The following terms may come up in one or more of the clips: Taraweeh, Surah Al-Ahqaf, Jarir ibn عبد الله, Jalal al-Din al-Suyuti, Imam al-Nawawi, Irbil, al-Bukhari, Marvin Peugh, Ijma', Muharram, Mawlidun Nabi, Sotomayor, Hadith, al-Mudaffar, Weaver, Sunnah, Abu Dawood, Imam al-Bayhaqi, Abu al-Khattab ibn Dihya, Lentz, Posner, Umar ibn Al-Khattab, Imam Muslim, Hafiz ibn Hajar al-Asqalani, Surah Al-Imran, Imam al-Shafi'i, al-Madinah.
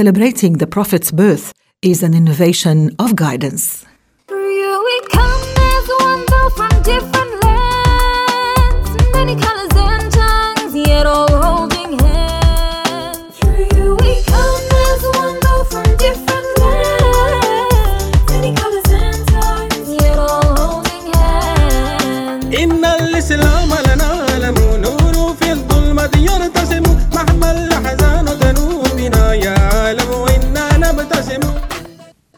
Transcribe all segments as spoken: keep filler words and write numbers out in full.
Celebrating the Prophet's birth is an innovation of guidance.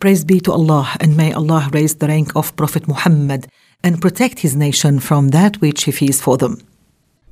Praise be to Allah, and may Allah raise the rank of Prophet Muhammad and protect his nation from that which he fears for them.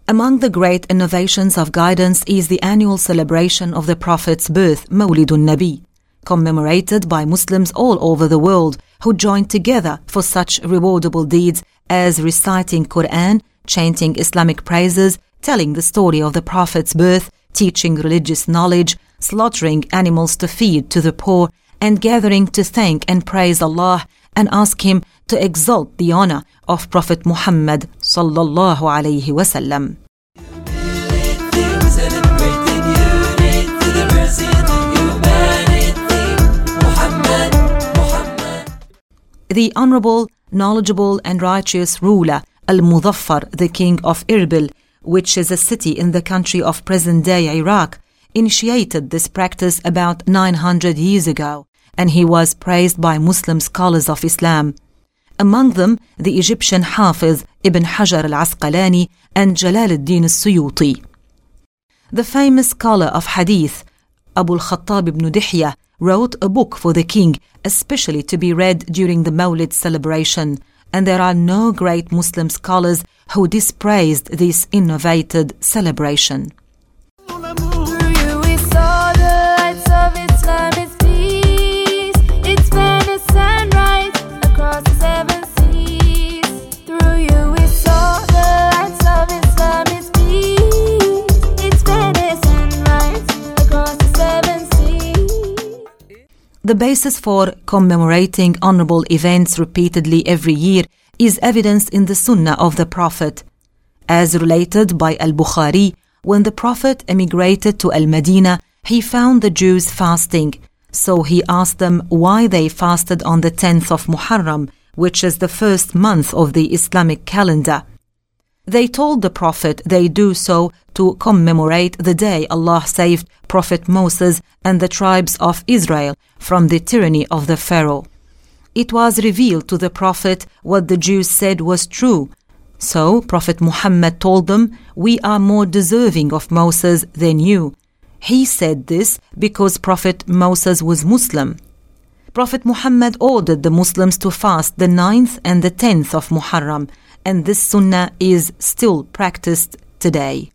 Among the great innovations of guidance is the annual celebration of the Prophet's birth, Mawlidun Nabi, commemorated by Muslims all over the world who join together for such rewardable deeds as reciting Quran, chanting Islamic praises, telling the story of the Prophet's birth, teaching religious knowledge, slaughtering animals to feed to the poor, and gathering to thank and praise Allah and ask Him to exalt the honor of Prophet Muhammad sallallahu alayhi wasallam. The honorable, knowledgeable and righteous ruler al-Mudaffar, the king of Irbil, which is a city in the country of present-day Iraq, initiated this practice about nine hundred years ago, and he was praised by Muslim scholars of Islam. Among them, the Egyptian Hafiz ibn Hajar al-Asqalani and Jalal al-Din al-Suyuti. The famous scholar of Hadith, Abu al-Khattab ibn Dihya, wrote a book for the king, especially to be read during the Mawlid celebration, and there are no great Muslim scholars who dispraised this innovated celebration. The basis for commemorating honorable events repeatedly every year is evidenced in the Sunnah of the Prophet. As related by al-Bukhari, when the Prophet emigrated to al-Madinah, he found the Jews fasting. So he asked them why they fasted on the tenth of Muharram, which is the first month of the Islamic calendar. They told the Prophet they do so to commemorate the day Allah saved Prophet Moses and the tribes of Israel from the tyranny of the Pharaoh. It was revealed to the Prophet what the Jews said was true. So Prophet Muhammad told them, "We are more deserving of Moses than you." He said this because Prophet Moses was Muslim. Prophet Muhammad ordered the Muslims to fast the ninth and the tenth of Muharram, and this sunnah is still practiced today.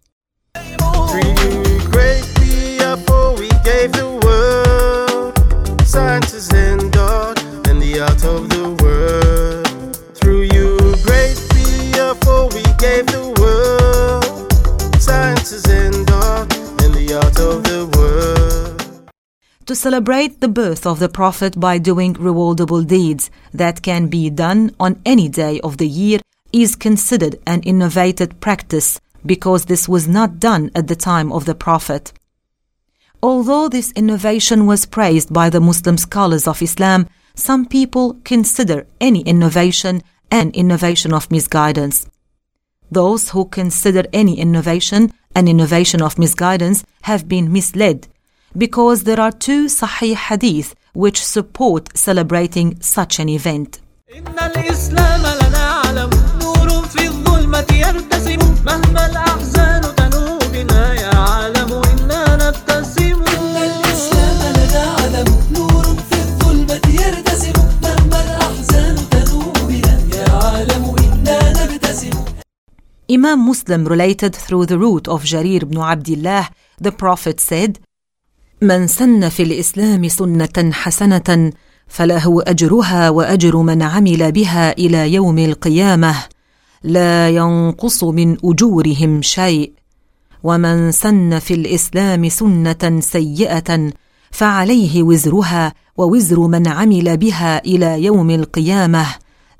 To celebrate the birth of the Prophet by doing rewardable deeds that can be done on any day of the year is considered an innovated practice, because this was not done at the time of the Prophet. Although this innovation was praised by the Muslim scholars of Islam, some people consider any innovation an innovation of misguidance. Those who consider any innovation an innovation of misguidance have been misled, because there are two Sahih Hadith which support celebrating such an event. Imam Muslim related through the root of Jarir ibn عبد الله, the Prophet said, من سن في الإسلام سنة حسنة فله أجرها وأجر من عمل بها إلى يوم القيامة لا ينقص من أجورهم شيء ومن سن في الإسلام سنة سيئة فعليه وزرها ووزر من عمل بها إلى يوم القيامة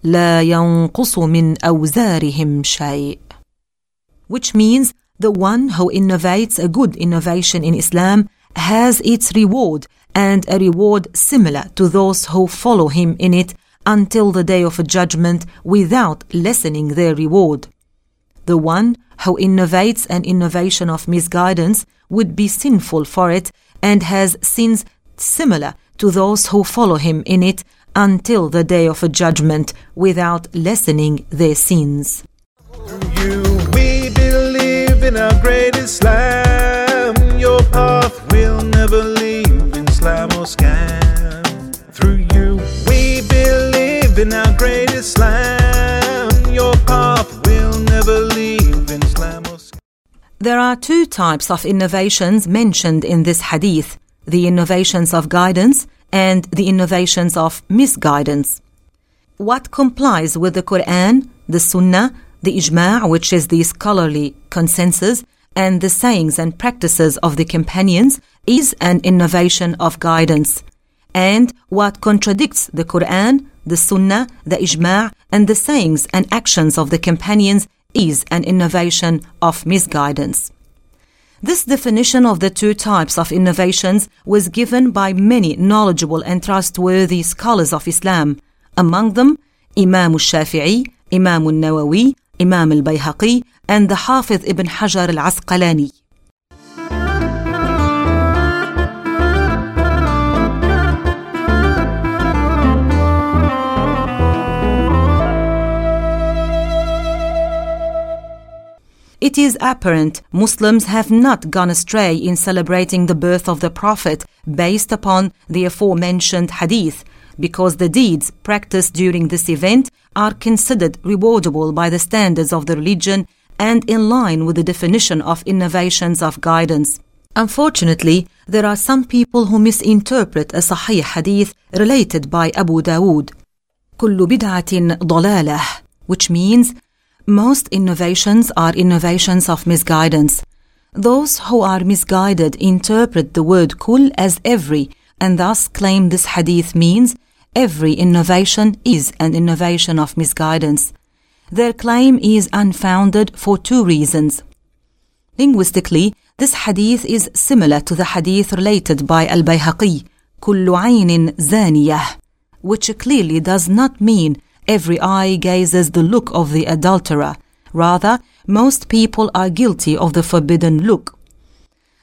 لا ينقص من أوزارهم شيء. Which means, the one who innovates a good innovation in Islam has its reward, and a reward similar to those who follow him in it until the day of judgment without lessening their reward. The one who innovates an innovation of misguidance would be sinful for it and has sins similar to those who follow him in it until the day of judgment without lessening their sins. You, we believe in our great Islam. Your path will never leave in slime or scam. Through you, we believe in our great Islam. Your path will never leave in slime or scam. There are two types of innovations mentioned in this hadith: the innovations of guidance and the innovations of misguidance. What complies with the Quran, the Sunnah, the Ijma', which is the scholarly consensus, and the sayings and practices of the companions, is an innovation of guidance. And what contradicts the Quran, the Sunnah, the Ijma', and the sayings and actions of the companions is an innovation of misguidance. This definition of the two types of innovations was given by many knowledgeable and trustworthy scholars of Islam, among them Imam al-Shafi'i, Imam al-Nawawi, Imam al-Bayhaqi, and the Hafiz ibn Hajar al-Asqalani. It is apparent Muslims have not gone astray in celebrating the birth of the Prophet based upon the aforementioned hadith, because the deeds practiced during this event are considered rewardable by the standards of the religion and in line with the definition of innovations of guidance. Unfortunately, there are some people who misinterpret a Sahih hadith related by Abu Dawood, "Kullu bid'atin dalalah," which means most innovations are innovations of misguidance. Those who are misguided interpret the word kul as every, and thus claim this hadith means every innovation is an innovation of misguidance. Their claim is unfounded for two reasons. Linguistically, this hadith is similar to the hadith related by Al-Bayhaqi, "Kullu aynin zaniyah," which clearly does not mean every eye gazes the look of the adulterer. Rather, most people are guilty of the forbidden look.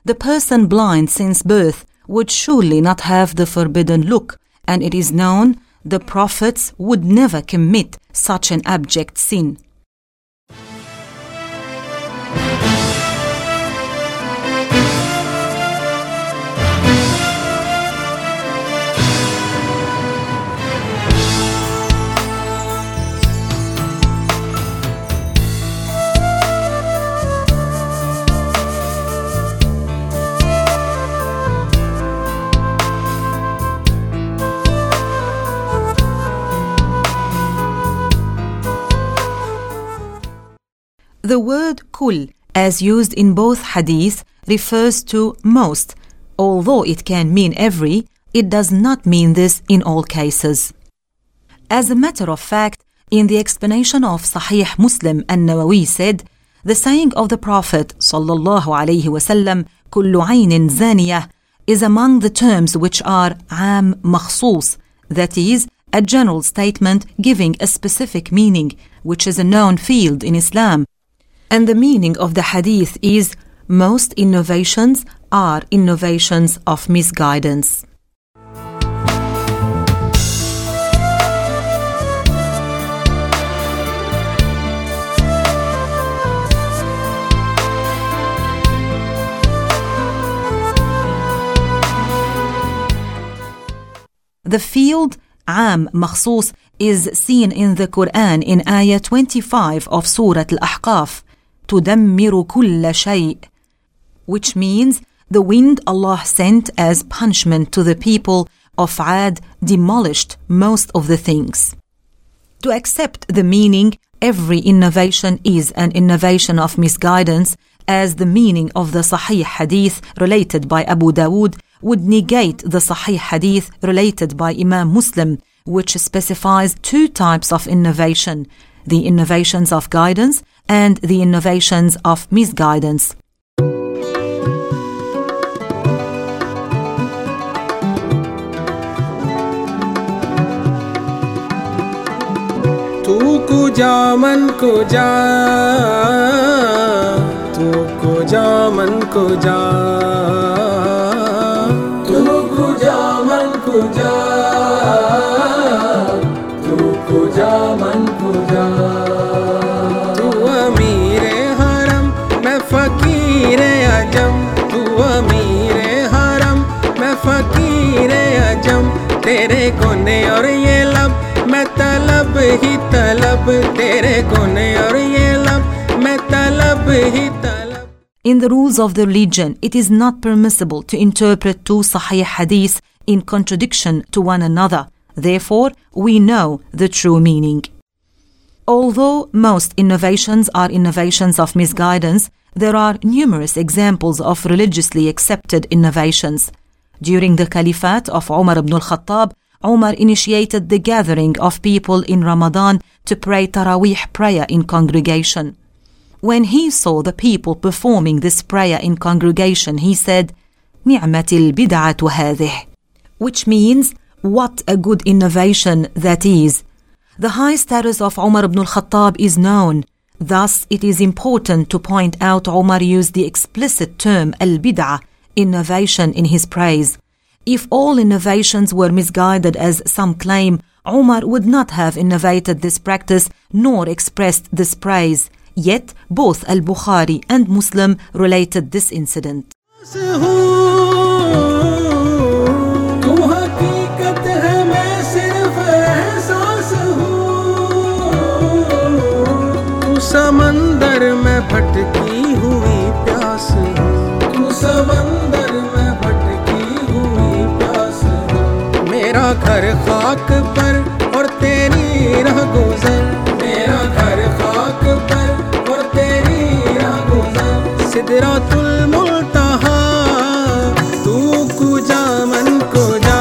The person blind since birth would surely not have the forbidden look, and it is known the prophets would never commit such an abject sin. The word kul, as used in both hadith, refers to most. Although it can mean every, it does not mean this in all cases. As a matter of fact, in the explanation of Sahih Muslim, al-Nawawi said, the saying of the Prophet sallallahu alaihi wasallam, "Kullu aynin zaniyah," is among the terms which are am makhsus, that is, a general statement giving a specific meaning, which is a known field in Islam. And the meaning of the hadith is most innovations are innovations of misguidance. The field am makhsus is seen in the Quran in ayah twenty-five of Surah Al-Ahqaf, تُدَمِّرُ كُلَّ شَيْءٍ, which means the wind Allah sent as punishment to the people of Ad demolished most of the things. To accept the meaning, every innovation is an innovation of misguidance, as the meaning of the Sahih Hadith related by Abu Dawood would negate the Sahih Hadith related by Imam Muslim, which specifies two types of innovation: the innovations of guidance and the innovations of misguidance. कुजा मन कुजा तू कुजा मन कुजा तू कुजा मन कुजा तू कुजा मन कुजा तू अमीरे हरम मैं फकीरे अजम तू अमीरे हरम मैं फकीरे अजम तेरे कोने और ये लब मैं तलब ही तलब तेरे कोने और ये लब मैं तलब ही तलब. In the rules of the religion, it is not permissible to interpret two Sahih hadiths in contradiction to one another. Therefore, we know the true meaning. Although most innovations are innovations of misguidance, there are numerous examples of religiously accepted innovations. During the Caliphate of Umar ibn Al-Khattab, Umar initiated the gathering of people in Ramadan to pray Taraweeh prayer in congregation. When he saw the people performing this prayer in congregation, he said, "Ni'matil bid'atu hadih," which means, "What a good innovation that is." The high status of Umar ibn al-Khattab is known. Thus, it is important to point out Umar used the explicit term al-bid'ah, innovation, in his praise. If all innovations were misguided as some claim, Umar would not have innovated this practice nor expressed this praise. Yet both Al-Bukhari and Muslim related this incident. घर खाक पर और तेरी राह गुजर मेरा घर खाक पर और तेरी राह गुजर सिदरातुल मुल्तहा तू कुजा मन कुजा.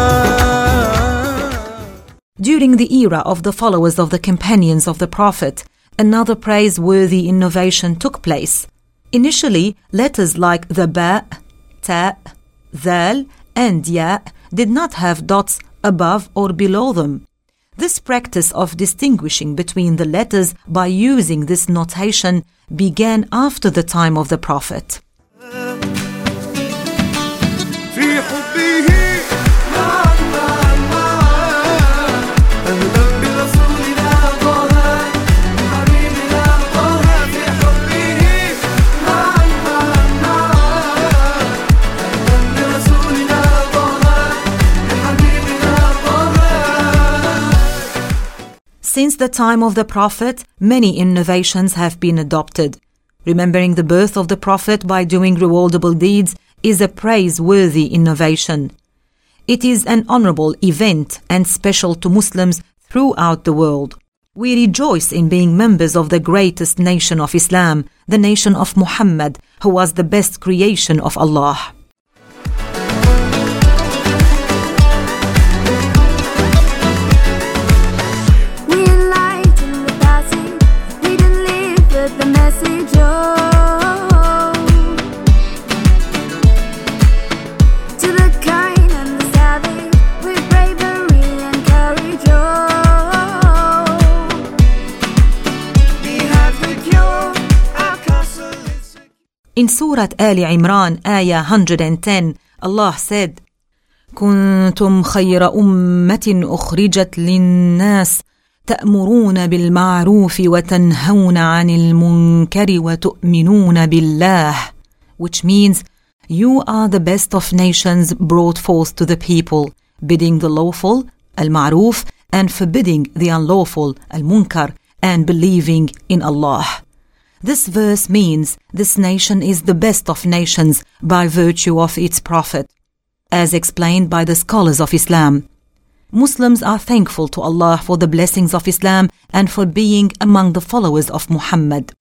During the era of the followers of the companions of the Prophet, another praiseworthy innovation took place. Initially, letters like the ba, ta, zal, and ya did not have dots above or below them. This practice of distinguishing between the letters by using this notation began after the time of the Prophet. Since the time of the Prophet, many innovations have been adopted. Remembering the birth of the Prophet by doing rewardable deeds is a praiseworthy innovation. It is an honorable event and special to Muslims throughout the world. We rejoice in being members of the greatest nation of Islam, the nation of Muhammad, who was the best creation of Allah. In Surah Al-Imran, Ayah one hundred ten, Allah said, كنتم خير أمة أخرجت للناس تأمرون بالمعروف وتنهون عن المنكر وتؤمنون بالله, which means, you are the best of nations brought forth to the people, bidding the lawful, al-ma'ruf, and forbidding the unlawful, al-munkar, and believing in Allah. This verse means this nation is the best of nations by virtue of its Prophet, as explained by the scholars of Islam. Muslims are thankful to Allah for the blessings of Islam and for being among the followers of Muhammad.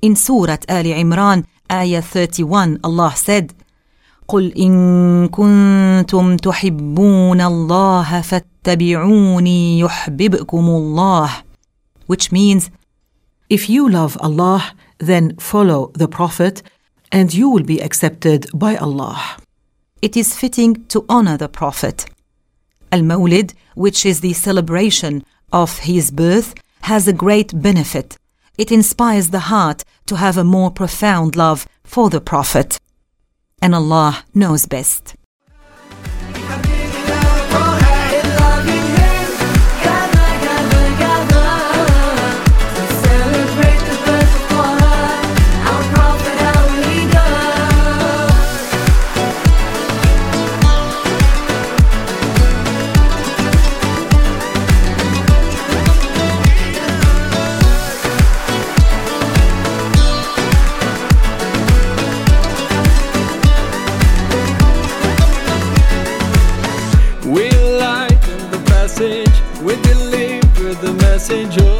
In Surah Al-Imran, Ayah thirty-one, Allah said, قُلْ إِن كُنْتُمْ تُحِبُّونَ اللَّهَ فَاتَّبِعُونِي يُحْبِبْكُمُ اللَّهُ, which means, if you love Allah, then follow the Prophet and you will be accepted by Allah. It is fitting to honor the Prophet. Al-Mawlid, which is the celebration of his birth, has a great benefit. It inspires the heart to have a more profound love for the Prophet. And Allah knows best. Angel.